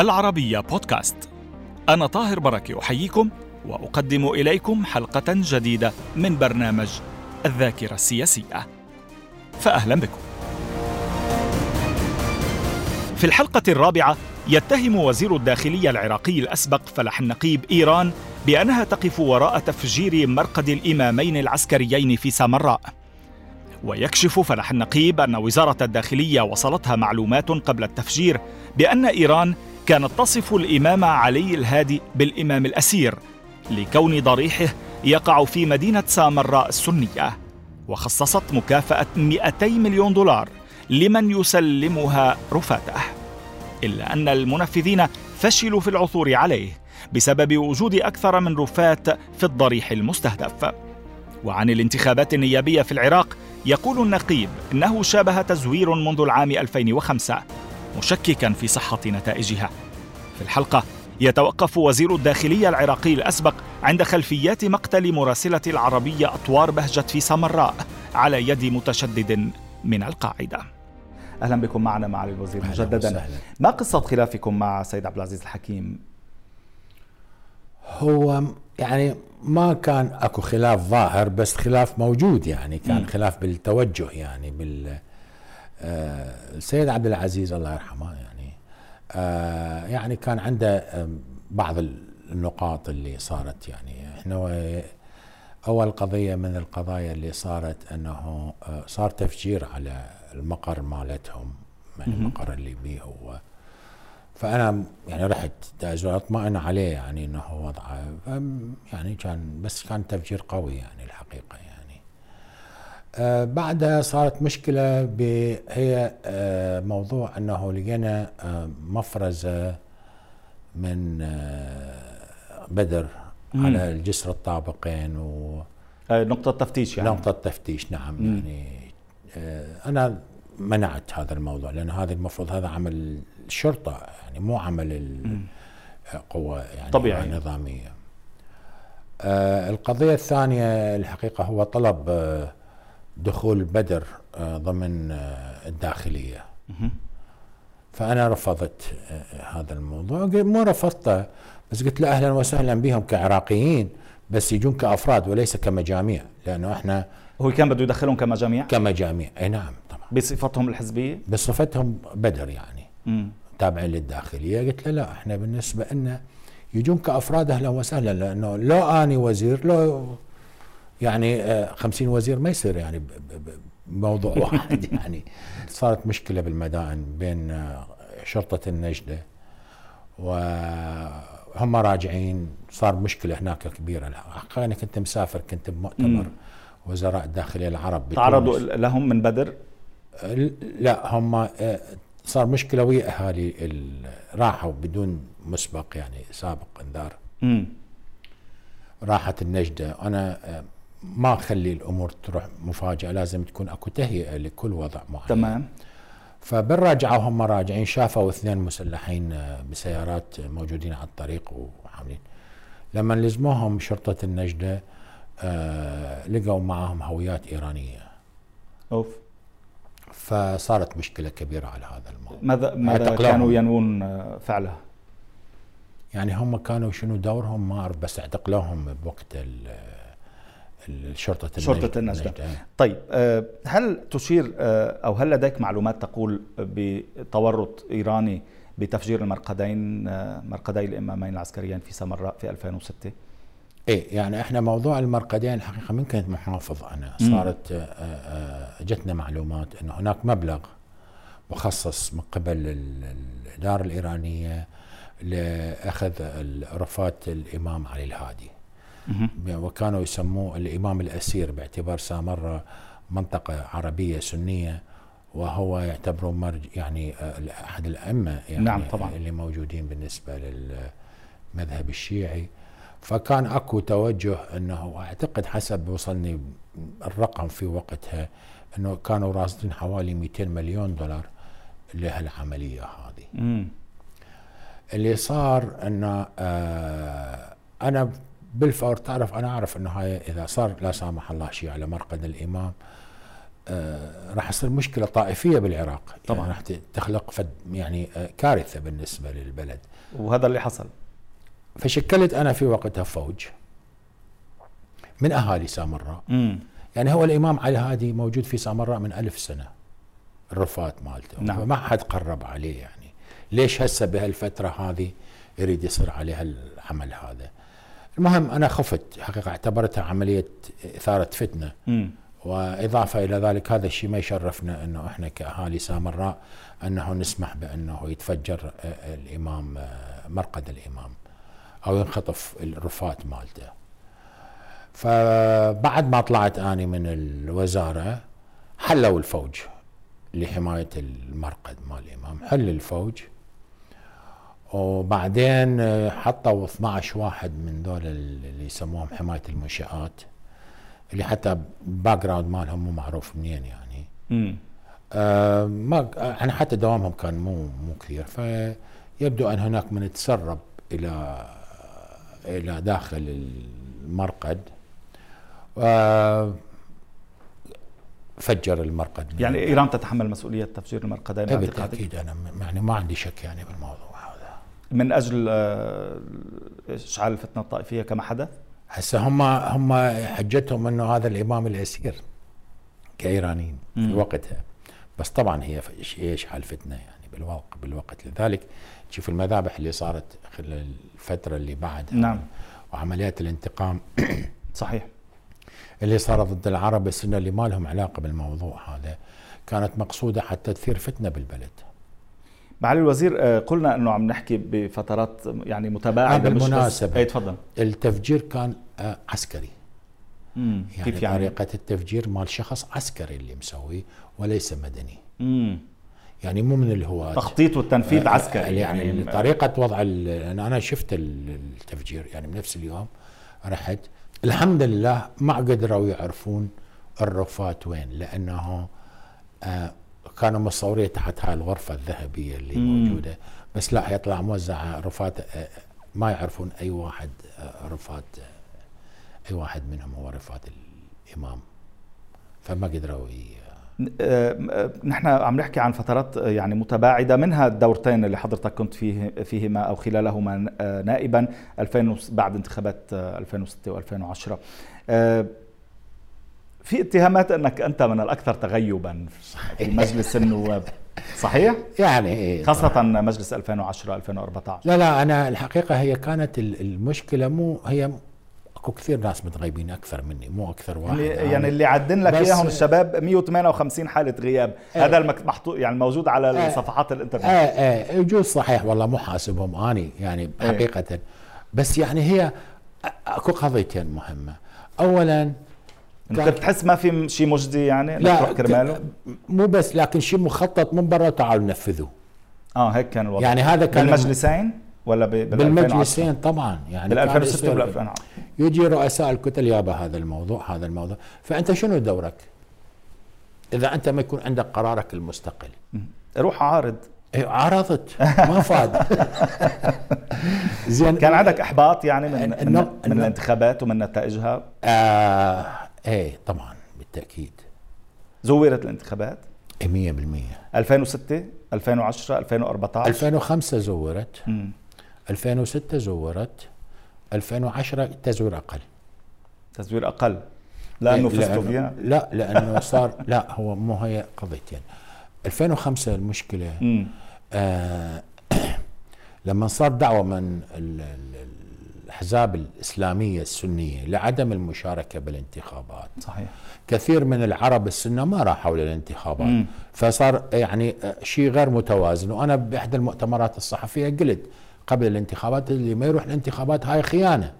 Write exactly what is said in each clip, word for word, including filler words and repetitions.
العربية بودكاست. أنا طاهر بركي أحييكم وأقدم إليكم حلقة جديدة من برنامج الذاكرة السياسية، فأهلا بكم. في الحلقة الرابعة يتهم وزير الداخلية العراقي الأسبق فلح النقيب إيران بأنها تقف وراء تفجير مرقد الإمامين العسكريين في سامراء. ويكشف فلح النقيب أن وزارة الداخلية وصلتها معلومات قبل التفجير بأن إيران كانت تصف الإمام علي الهادي بالإمام الأسير لكون ضريحه يقع في مدينة سامراء السنية، وخصصت مكافأة مئتي مليون دولار لمن يسلمها رفاته، إلا أن المنفذين فشلوا في العثور عليه بسبب وجود أكثر من رفات في الضريح المستهدف. وعن الانتخابات النيابية في العراق يقول النقيب إنه شابه تزوير منذ العام ألفين وخمسة، مشككاً في صحة نتائجها. في الحلقة يتوقف وزير الداخلية العراقي الأسبق عند خلفيات مقتل مراسلة العربية أطوار بهجت في سامراء على يد متشدد من القاعدة. أهلا بكم معنا معالي الوزير مجدداً. ما قصة خلافكم مع سيد عبد العزيز الحكيم؟ هو يعني ما كان اكو خلاف ظاهر، بس خلاف موجود، يعني كان خلاف بالتوجه. يعني بال آه السيد عبد العزيز الله يرحمه يعني آه يعني كان عنده بعض النقاط اللي صارت، يعني احنا اول قضيه من القضايا اللي صارت انه صار تفجير على المقر مالتهم، يعني المقر الليبي هو، فأنا يعني رحت داير أطمئن عليه يعني أنه وضعه يعني كان، بس كان تفجير قوي يعني الحقيقة. يعني آه بعدها صارت مشكلة ب هي آه موضوع أنه لقينا آه مفرزة من آه بدر مم. على الجسر الطابقين و آه نقطة تفتيش يعني نقطة تفتيش نعم مم. يعني آه أنا منعت هذا الموضوع، لأن هذا المفروض هذا عمل الشرطة يعني مو عمل القوى يعني طبيعي نظامية. آه القضية الثانية الحقيقة هو طلب آه دخول بدر آه ضمن آه الداخلية، فأنا رفضت آه هذا الموضوع. مو رفضته، بس قلت له أهلا وسهلا بهم كعراقيين، بس يجون كأفراد وليس كمجاميع، لأنه احنا هو كان بده يدخلهم كمجاميع كمجاميع أي نعم طبعا بصفتهم الحزبية بصفتهم بدر يعني مم. تابعين للداخلية. قلت له لا، احنا بالنسبة لنا يجون كأفراد أهلا وسهلا، لأنه لو أني وزير لو يعني خمسين وزير ما يصير يعني بموضوع واحد يعني صارت مشكلة بالمدائن بين شرطة النجدة وهم راجعين، صار مشكلة هناك كبيرة. الحقيقة أنا كنت مسافر، كنت بمؤتمر وزراء الداخلية العرب. تعرضوا لهم من بدر؟ لا، هم صار مشكلة ويا أهالي راحوا بدون مسبق يعني سابق انذار. امم راحت النجدة. أنا ما أخلي الأمور تروح مفاجأة، لازم تكون أكو تهيئة لكل وضع معين. تمام. فبالرجعة وهم راجعين شافوا اثنين مسلحين بسيارات موجودين على الطريق وحاملين. لما لزموهم شرطة النجدة آه لقوا معهم هويات إيرانية. أوف. فصارت مشكلة كبيرة على هذا الموضوع. ماذا, ماذا كانوا ينوون فعله؟ يعني هم كانوا شنو دورهم ما أعرف، بس اعتقلوهم بوقت الشرطة شرطة النجدة. طيب، هل تشير أو هل لديك معلومات تقول بتورط إيراني بتفجير المرقدين مرقدي الإمامين العسكريين في سامراء في ألفين وستة؟ ايه، يعني احنا موضوع المرقدين الحقيقه من كنت محافظ انا صارت جتنا معلومات انه هناك مبلغ مخصص من قبل الاداره الايرانيه لاخذ رفات الامام علي الهادي، وكانوا يسموه الامام الاسير باعتبار سامراء منطقه عربيه سنيه، وهو يعتبره مرج يعني احد الائمه يعني نعم طبعا اللي موجودين بالنسبه للمذهب الشيعي. فكان اكو توجه انه اعتقد حسب وصلني الرقم في وقتها انه كانوا راصدين حوالي مئتين مليون دولار لهالعمليه هذه. مم. اللي صار انه آه انا بالفور تعرف انا اعرف انه هاي اذا صار لا سامح الله شيء على مرقد الامام آه راح تصير مشكله طائفيه بالعراق طبعا، يعني راح تخلق فد يعني آه كارثه بالنسبه للبلد، وهذا اللي حصل. فشكلت انا في وقتها فوج من اهالي سامراء. مم. يعني هو الامام علي الهادي موجود في سامراء من ألف سنه، الرفات مالته نعم. ما حد قرب عليه، يعني ليش هسه بهالفتره هذه يريد يصير عليها العمل هذا؟ المهم انا خفت حقيقه، اعتبرتها عمليه اثاره فتنه. مم. واضافه الى ذلك هذا الشيء ما يشرفنا انه احنا كاهالي سامراء انه نسمح بانه يتفجر الامام مرقد الامام او ينخطف الرفات مالته. فبعد ما طلعت اني من الوزاره حلوا الفوج لحمايه المرقد مال الامام، حل الفوج وبعدين حطوا اثنعش واحد من ذول اللي يسموهم حمايه المنشآت، اللي حتى باك جراوند مالهم مو معروف منين يعني. امم آه ما يعني حتى دوامهم كان مو مو كثير، فيبدو ان هناك من تسرب الى الى داخل المرقد وفجر المرقد. يعني ايران تتحمل مسؤوليه تفجير المرقدين بالتاكيد، انا يعني ما عندي شك يعني بالموضوع هذا، من اجل اشعال الفتنه الطائفيه كما حدث. هسه هم هم حجتهم انه هذا الامام الاسير كايرانيين في وقتها، بس طبعا هي يشعل فتنه يعني بالوقت بالوقت لذلك تشوف المذابح اللي صارت خلال الفتره اللي بعدها نعم، وعمليات الانتقام صحيح اللي صارت ضد العرب السنه اللي ما لهم علاقه بالموضوع هذا، كانت مقصوده حتى تثير فتنه بالبلد. معالي الوزير، قلنا انه عم نحكي بفترات يعني متباعده، بالمناسبه اي تفضل. التفجير كان عسكري. امم يعني كيف يعني؟ طريقه التفجير مال شخص عسكري اللي مسويه وليس مدني. امم يعني مو من الهواة، تخطيط والتنفيذ آه عسكري يعني, يعني طريقه وضع. انا شفت التفجير يعني بنفس اليوم رحت، الحمد لله ما قدروا يعرفون الرفات وين، لانه آه كانوا مصورين تحت هاي الغرفة الذهبية اللي مم. موجودة، بس لا يطلع موزع رفات، ما يعرفون أي واحد رفات، أي واحد منهم هو رفات الإمام، فما قدروا. نحن عم نحكي عن فترات يعني متباعدة، منها الدورتين اللي حضرتك كنت فيه فيهما أو خلالهما نائبا بعد انتخابات ألفين وستة وألفين وعشرة. في اتهامات انك انت من الاكثر تغيبا في مجلس النواب، صحيح؟ يعني خاصة مجلس ألفين وعشرة ألفين وأربعة عشر. لا لا انا الحقيقة هي كانت المشكلة مو هي، اكو كثير ناس متغيبين اكثر مني، مو اكثر واحد يعني, يعني اللي عدن لك اياهم الشباب مئة وثمانية وخمسين حالة غياب. ايه هذا المحطوط يعني موجود على ايه صفحات الانترنت. ايه ايه يجوز صحيح، والله مو حاسبهم اني يعني حقيقة. ايه بس يعني هي اكو قضيتين مهمة. اولا كنت تحس ما في شيء مجدي يعني لا كرماله، مو بس لكن شيء مخطط من برا تعالوا ننفذوه. اه هيك كان الوضع يعني. هذا كان بالمجلسين ولا بالمجلسين طبعا يعني بال2006 وال2010 يجي رؤساء الكتل يابا هذا الموضوع هذا الموضوع، فانت شنو دورك اذا انت ما يكون عندك قرارك المستقل؟ روح عارض. عارضت ما فاد. زين كان عندك احباط يعني من النب... من الانتخابات ومن نتائجها؟ آه ايه طبعا بالتاكيد. زورت الانتخابات؟ مئة بالمئة ألفين وستة ألفين وعشرة ألفين وأربعة عشر ألفين وخمسة زورت. مم. ألفين وستة زورت. ألفين وعشرة تزوير اقل. تزوير اقل لانه إيه فزتوا فيها؟ لا لانه صار لا هو مو هي قضيتين. ألفين وخمسة المشكله آه لما صار دعوه من ال ال الأحزاب الإسلامية السنية لعدم المشاركة بالانتخابات. صحيح. كثير من العرب السنة ما راحوا للانتخابات. مم. فصار يعني شيء غير متوازن، وأنا بإحدى المؤتمرات الصحفية قلت قبل الانتخابات اللي ما يروح الانتخابات هاي خيانة.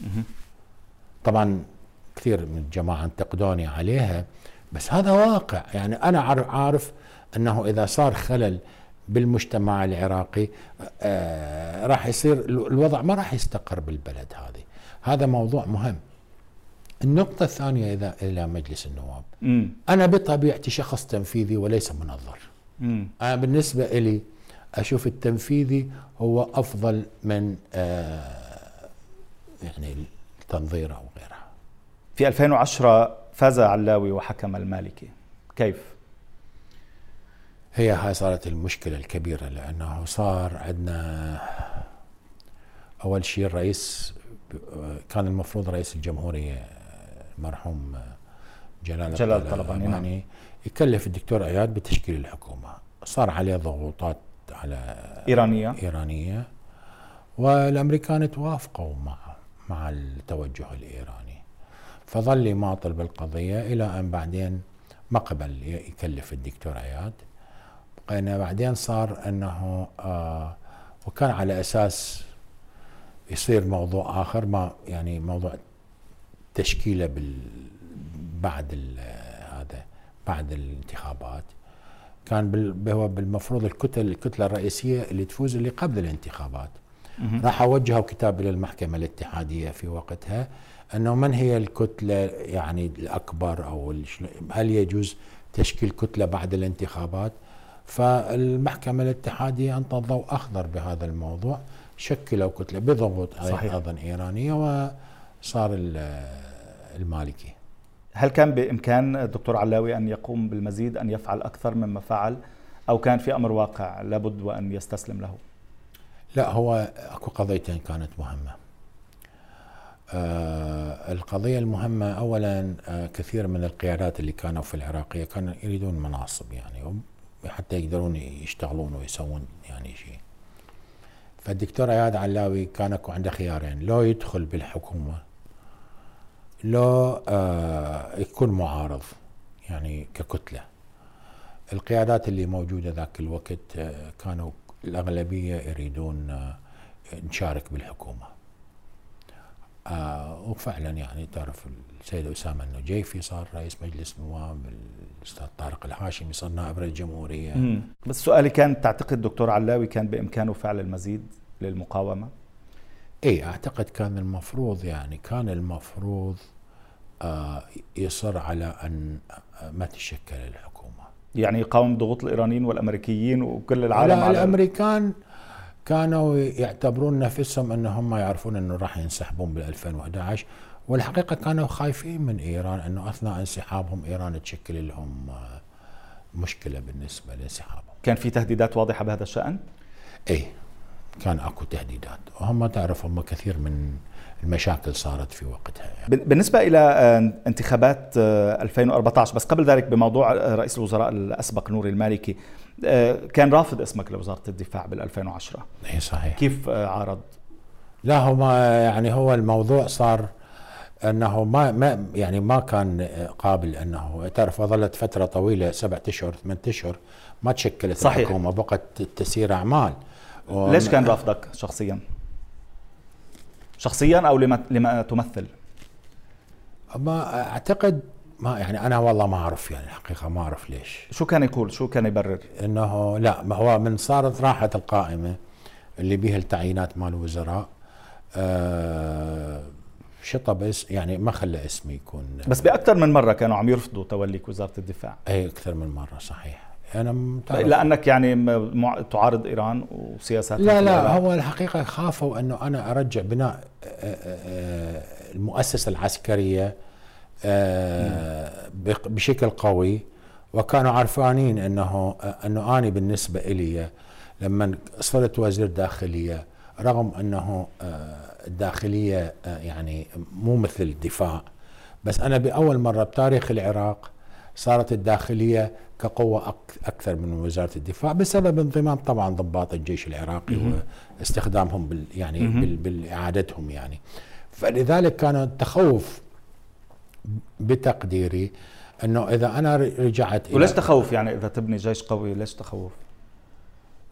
مم. طبعا كثير من الجماعة انتقدوني عليها، بس هذا واقع يعني. أنا عارف أنه إذا صار خلل بالمجتمع العراقي آه راح يصير الوضع ما راح يستقر بالبلد هذه، هذا موضوع مهم. النقطة الثانية إذا إلى مجلس النواب. مم. أنا بطبيعتي شخص تنفيذي وليس منظر. مم. أنا بالنسبة إلي أشوف التنفيذي هو أفضل من آه يعني التنظير أو غيرها. في ألفين وعشرة فاز علاوي وحكم المالكي، كيف؟ هي هاي صارت المشكلة الكبيرة، لأنه صار عندنا أول شيء الرئيس كان المفروض رئيس الجمهورية المرحوم جلال, جلال طلباني نعم. يكلف الدكتور إياد بتشكيل الحكومة، صار عليه ضغوطات على إيرانية إيرانية والأمريكان توافقوا مع مع التوجه الإيراني، فظل معطل بالقضية إلى أن بعدين ما قبل يكلف الدكتور إياد. أنا بعدين صار أنه آه وكان على أساس يصير موضوع آخر، ما يعني موضوع تشكيله بال بعد هذا بعد الانتخابات، كان بال هو بالمفروض الكتل الكتله الرئيسيه اللي تفوز اللي قبل الانتخابات. راح اوجهوا كتاب الى المحكمه الاتحاديه في وقتها انه من هي الكتله يعني الاكبر او هل يجوز تشكيل كتله بعد الانتخابات؟ فالمحكمه الاتحاديه انطت ضوء اخضر بهذا الموضوع، شكلوا كتله بضغوط ايضا ايرانيه وصار المالكي. هل كان بإمكان الدكتور علاوي أن يقوم بالمزيد، أن يفعل أكثر مما فعل، أو كان في أمر واقع لابد وأن يستسلم له؟ لا، هو أكو قضيتين كانت مهمة. آه القضية المهمة أولا آه كثير من القيادات اللي كانوا في العراقية كانوا يريدون مناصب يعني حتى يقدرون يشتغلون ويسوون يعني شيء. فالدكتور إياد علاوي كان أكو عنده خيارين، لو يدخل بالحكومة لو آه يكون معارض يعني ككتلة. القيادات اللي موجودة ذاك الوقت آه كانوا الأغلبية يريدون آه نشارك بالحكومة، آه وفعلا يعني تعرف السيد أسامة النجيفي صار رئيس مجلس النواب، الأستاذ طارق الحاشم صار نائب رئيس الجمهورية. مم. بس سؤالي كان، تعتقد دكتور علاوي كان بإمكانه فعل المزيد للمقاومة؟ اي اعتقد كان المفروض يعني كان المفروض آه يصر على ان ما تشكل الحكومه، يعني يقاوم ضغوط الايرانيين والامريكيين وكل العالم. على الامريكان كانوا يعتبرون نفسهم انهم يعرفون انه راح ينسحبون بال ألفين وأحد عشر، والحقيقه كانوا خايفين من ايران انه اثناء انسحابهم ايران تشكل لهم مشكله بالنسبه لانسحابهم. كان في تهديدات واضحه بهذا الشان؟ اي كان اكو تهديدات، وهم تعرف هم كثير من المشاكل صارت في وقتها يعني. بالنسبه الى انتخابات ألفين وأربعة عشر، بس قبل ذلك بموضوع رئيس الوزراء الاسبق نوري المالكي، كان رافض اسمك لوزاره الدفاع بال ألفين وعشرة. اي صحيح. كيف عارض؟ لا هو يعني هو الموضوع صار انه ما ما يعني ما كان قابل، انه تعرف ظلت فتره طويله سبعة اشهر ثمانية اشهر ما تشكلت صحيح. الحكومه بقت تسير اعمال. ليش كان رافضك شخصيا؟ شخصيا او لما لما تمثل؟ ما اعتقد ما يعني انا والله ما اعرف يعني الحقيقه ما اعرف ليش. شو كان يقول؟ شو كان يبرر؟ انه لا ما هو من صارت راحت القائمه اللي بيها التعيينات مال الوزراء آه شطب يعني ما خلى اسمي يكون. بس باكثر من مره كانوا عم يرفضوا توليك وزاره الدفاع. اي اكثر من مره صحيح. أنا لأنك يعني مع... تعارض إيران وسياسات. لا لا هو الحقيقة خافوا أنه أنا أرجع بناء المؤسسة العسكرية بشكل قوي، وكانوا عارفانين أنه أنه أنا بالنسبة إلي لما صرت وزير داخلية، رغم أنه الداخلية يعني مو مثل الدفاع، بس أنا بأول مرة بتاريخ العراق صارت الداخلية كقوة أكثر من وزارة الدفاع بسبب انضمام طبعا ضباط الجيش العراقي واستخدامهم بال يعني بالإعادتهم يعني. فلذلك كان التخوف بتقديري أنه إذا أنا رجعت. وليش تخوف يعني إذا تبني جيش قوي ليش تخوف؟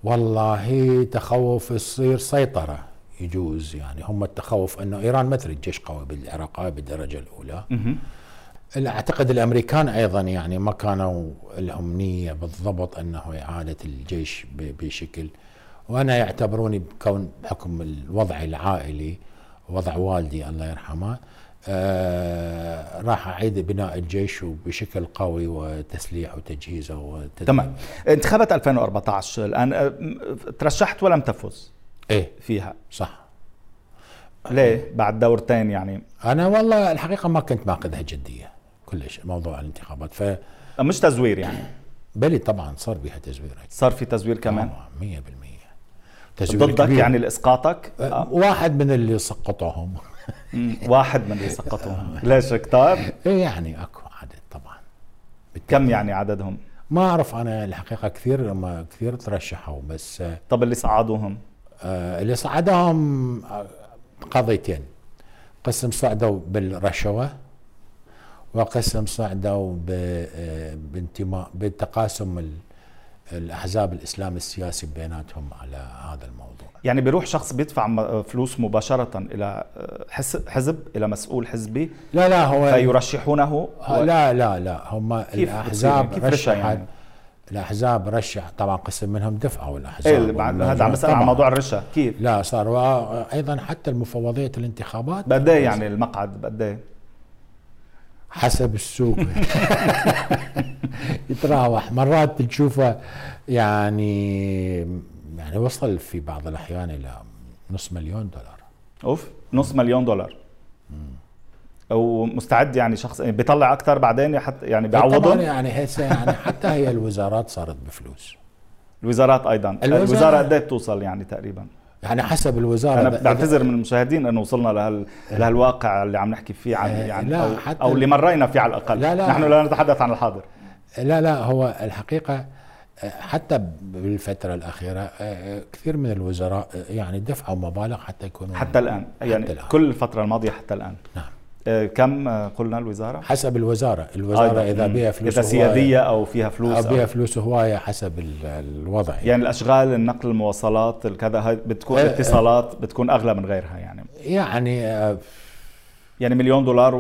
والله تخوف يصير سيطرة يجوز يعني. هم التخوف أنه إيران ما تريد جيش قوي بالعراق بالدرجة الأولى. اعتقد الامريكان ايضا يعني ما كانوا لهم نيه بالضبط انه اعاده الجيش بشكل، وانا يعتبروني بكون بحكم الوضع العائلي وضع والدي الله يرحمه آه راح اعيد بناء الجيش بشكل قوي وتسليح وتجهيزه وتدريبه. تمام. انتخابات ألفين وأربعة عشر الان ترشحت ولم تفز. ايه فيها صح. ليه؟ بعد دورتين يعني. انا والله الحقيقه ما كنت ماخذها جديه كلش موضوع الانتخابات، ف مش تزوير يعني؟ بلي طبعا صار بها تزوير. صار في تزوير كمان؟ مية بالمية تزوير ضدك كبير. يعني لإسقاطك؟ أه. واحد من اللي سقطهم. واحد من اللي سقطهم. ليش كتار؟ يعني اكو عدد طبعا. كم يعني عددهم؟ ما اعرف انا الحقيقه، كثير لما كثير ترشحوا بس. طب اللي صعدوهم؟ آه اللي صعدهم قضيتين، قسم صعدوا بالرشوه وقسم صعدوا بانتماء بالتقاسم الاحزاب الاسلام السياسي بيناتهم على هذا الموضوع. يعني بيروح شخص بيدفع فلوس مباشره الى حزب، الى مسؤول حزبي؟ لا لا هو فيرشحونه هو لا لا لا هم الاحزاب رشحت يعني. الاحزاب رشح طبعا قسم منهم دفعوا الاحزاب. هذا عم بسال عن موضوع الرشا كيف؟ لا صار ايضا حتى المفوضيه الانتخابات قد ايه يعني المقعد قد ايه؟ حسب السوق. يتراوح، مرات تشوفه يعني يعني وصل في بعض الاحيان الى نص مليون دولار. اوف، نص مليون دولار. ومستعد يعني شخص بيطلع اكثر بعدين حتى يعني بيعوضهم يعني هسه يعني حتى هي الوزارات صارت بفلوس. الوزارات ايضا، الوزاره قد ايه بتوصل يعني تقريبا؟ يعني حسب الوزاره. انا بعتذر من المشاهدين انه وصلنا لهال لهالواقع اللي عم نحكي فيه عن يعني لا او, حتى أو اللي مرينا فيه على الاقل. لا لا نحن لا نتحدث عن الحاضر. لا لا هو الحقيقه حتى بالفتره الاخيره كثير من الوزراء يعني دفعوا مبالغ حتى يكونوا حتى الان يعني حتى الآن. كل الفتره الماضيه حتى الان. نعم. كم قلنا الوزاره؟ حسب الوزاره، الوزاره آه اذا بها فلوس اذا سياديه او فيها فلوس او بها فلوس هوايه حسب الوضع يعني, يعني الاشغال، النقل، المواصلات، الكذا، بتكون آه اتصالات بتكون اغلى من غيرها يعني يعني آه يعني مليون دولار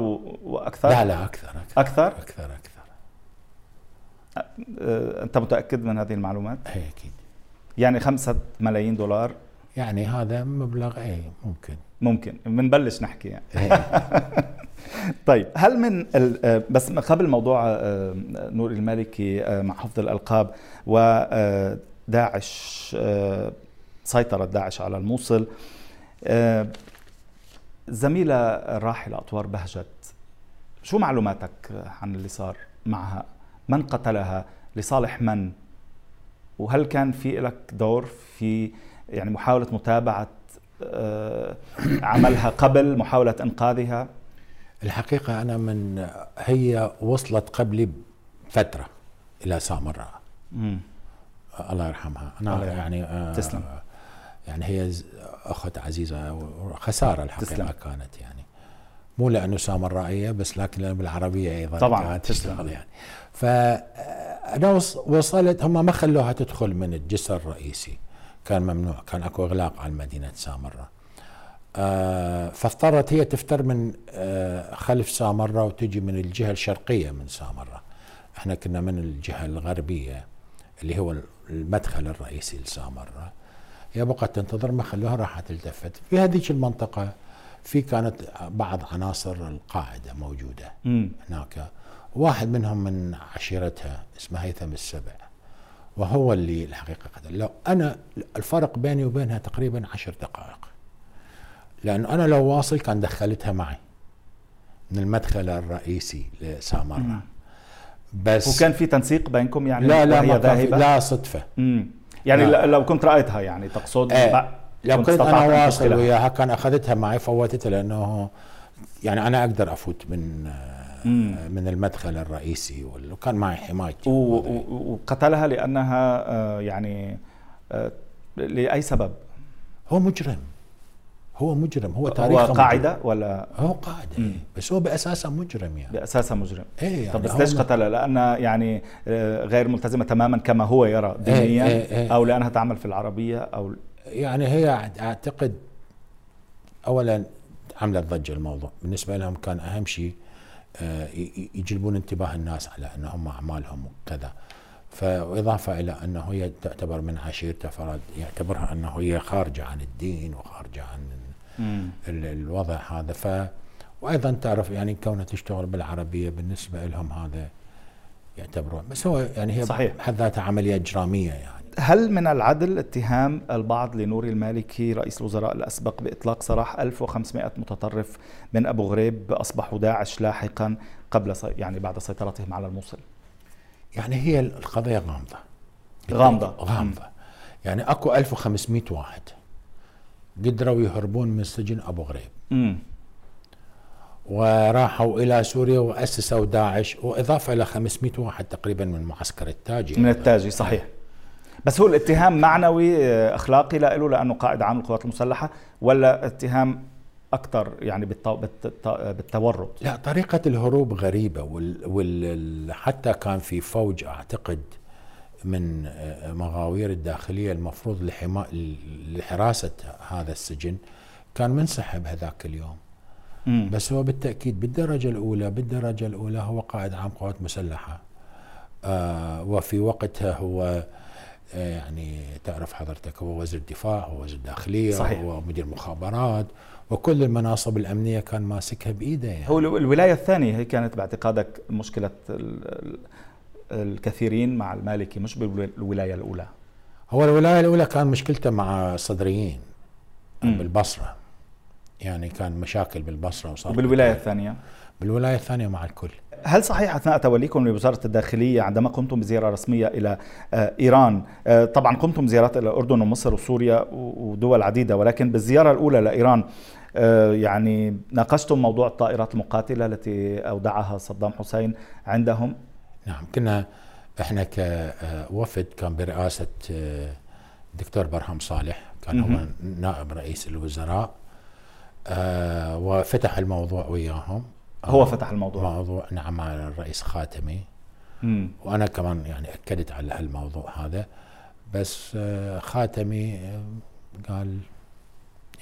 واكثر؟ لا لا اكثر اكثر اكثر اكثر, أكثر. آه انت متاكد من هذه المعلومات؟ اي اكيد. يعني خمسة ملايين دولار يعني هذا مبلغ اي ممكن ممكن بنبلش نحكي يعني. طيب هل من ال... بس قبل موضوع نوري المالكي مع حفظ الألقاب وداعش، سيطرة داعش على الموصل، زميلة الراحلة أطوار بهجت، شو معلوماتك عن اللي صار معها؟ من قتلها؟ لصالح من؟ وهل كان في لك دور في يعني محاولة متابعة عملها قبل، محاولة إنقاذها؟ الحقيقة أنا من هي وصلت قبلي بفترة إلى سامراء. الله يرحمها. أنا يعني آه تسلم. يعني هي أخت عزيزة وخسارة الحقيقة تسلم. كانت يعني مو لأنه سامرائية بس لكن لأنه بالعربية أيضا طبعا تشتغل يعني. فأنا وصلت، هم ما خلوها تدخل من الجسر الرئيسي، كان ممنوع، كان اكو اغلاق على مدينه سامراء. آه فاضطرت هي تفتر من آه خلف سامراء وتجي من الجهه الشرقيه من سامراء. احنا كنا من الجهه الغربيه اللي هو المدخل الرئيسي لسامراء. هي بقت تنتظر، ما خلوها، راحت التفت في هذيك المنطقه، في كانت بعض عناصر القاعده موجوده م. هناك. واحد منهم من عشيرتها اسمه هيثم السبع، وهو اللي الحقيقة قتل. لو أنا الفرق بيني وبينها تقريبا عشر دقائق، لأنه أنا لو واصل كان دخلتها معي من المدخل الرئيسي لسامراء. بس وكان في تنسيق بينكم يعني؟ لا لا ما كان، لا صدفة. مم. يعني لا. لو كنت رأيتها يعني تقصد؟ آه. لو كنت, كنت أنا واصل وياها كان أخذتها معي، فوتتها، لأنه يعني أنا أقدر أفوت من مم. من المدخل الرئيسي وكان معي حمايتي. وقتلها لأنها يعني لأي سبب؟ هو مجرم، هو مجرم، هو تاريخه هو قاعدة ولا هو قاعدة مم. بس هو بأساسه مجرم يعني. بأساسه مجرم إيه يعني. طب بس ليش قتلها؟ لأنها يعني غير ملتزمة تماما كما هو يرى دينيا؟ إيه إيه إيه. أو لأنها تعمل في العربية؟ أو يعني هي أعتقد أولا عملت ضجة. الموضوع بالنسبة لهم كان أهم شيء يجلبون انتباه الناس على انهم اعمالهم وكذا، فاضافه الى انه هي تعتبر من عشيرته، فرد يعتبرها انه هي خارجه عن الدين وخارجه عن الوضع هذا. ف وايضا تعرف يعني كونها تشتغل بالعربيه بالنسبه لهم هذا يعتبرون، بس هو يعني هي صحيح بحد ذاتها عمليه اجراميه يعني. هل من العدل اتهام البعض لنوري المالكي رئيس الوزراء الأسبق بإطلاق سراح ألف وخمسمئة متطرف من أبو غريب أصبحوا داعش لاحقا قبل يعني بعد سيطرتهم على الموصل؟ يعني هي القضية غامضة غامضة غامضة يعني اكو ألف وخمسمئة واحد قدروا يهربون من سجن ابو غريب امم وراحوا الى سوريا واسسوا داعش، واضافه الى خمسمئة واحد تقريبا من معسكر التاجي من التاجي صحيح. بس هو الاتهام معنوي اخلاقي لا له لانه قائد عام القوات المسلحه، ولا اتهام اكثر يعني بالتورط؟ لا، طريقه الهروب غريبه، وال... وال... حتى كان في فوج اعتقد من مغاوير الداخليه المفروض لحما... لحراسه هذا السجن كان منسحب هذاك اليوم. مم. بس هو بالتاكيد بالدرجه الاولى بالدرجه الاولى هو قائد عام قوات مسلحه، آه وفي وقتها هو يعني تعرف حضرتك هو وزير الدفاع، هو وزير الداخليه، صحيح. هو مدير مخابرات، وكل المناصب الامنيه كان ماسكها بايده. يعني هو الولايه الثانيه هي كانت باعتقادك مشكله الكثيرين مع المالكي مش بالولايه الاولى؟ هو الولايه الاولى كان مشكلته مع الصدريين مم. بالبصره، يعني كان مشاكل بالبصره وصار. وبالولايه الثانيه؟ بالولايه الثانيه مع الكل. هل صحيح اثناء توليكم لوزاره الداخليه عندما قمتم بزياره رسميه الى ايران، طبعا قمتم بزيارات الى الاردن ومصر وسوريا ودول عديده، ولكن بالزياره الاولى لايران يعني ناقشتم موضوع الطائرات المقاتله التي اودعها صدام حسين عندهم؟ نعم، كنا احنا كوفد كان برئاسه الدكتور برهام صالح، كان هو نائب رئيس الوزراء، آه وفتح الموضوع وياهم. هو فتح الموضوع موضوع نعم مع الرئيس خاتمي. مم. وانا كمان يعني اكدت على هالموضوع هذا، بس آه خاتمي قال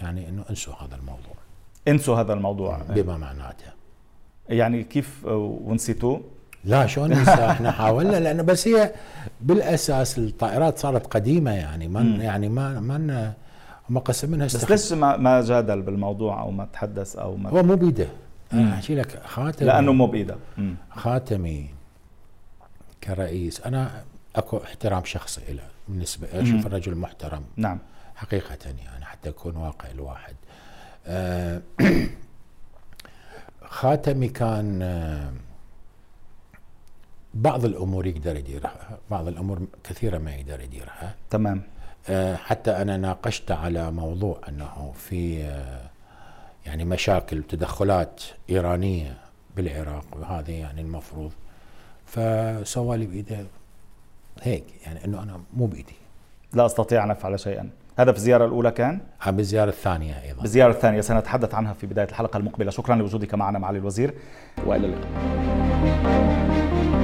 يعني انه انسوا هذا الموضوع انسوا هذا الموضوع بما معناته. يعني كيف ونسيتوه؟ لا شلون ننساه، احنا حاولنا، لانه بس هي بالاساس الطائرات صارت قديمه، يعني ما يعني ما ما ما قسمناها. بس ليش ما ما جادل بالموضوع او ما تحدث او ما؟ هو مو بيده، انا احكي لك خاتمي لانه مو بيده. خاتمي كرئيس انا اكو احترام شخصي له، بالنسبه اشوف الرجل محترم نعم حقيقه، يعني حتى يكون واقع الواحد. آه خاتمي كان آه بعض الامور يقدر يديرها، بعض الامور كثيره ما يقدر يديرها. تمام. أه حتى انا ناقشت على موضوع انه في أه يعني مشاكل وتدخلات ايرانيه بالعراق، وهذا يعني المفروض، فسوى لي بايده هيك، يعني انه انا مو بايدي، لا استطيع ان افعل شيئا. هذا في الزياره الاولى كان؟ بالزياره الثانيه ايضا. بالزياره الثانيه سنتحدث عنها في بدايه الحلقه المقبله. شكرا لوجودك معنا معالي الوزير والى اللقاء.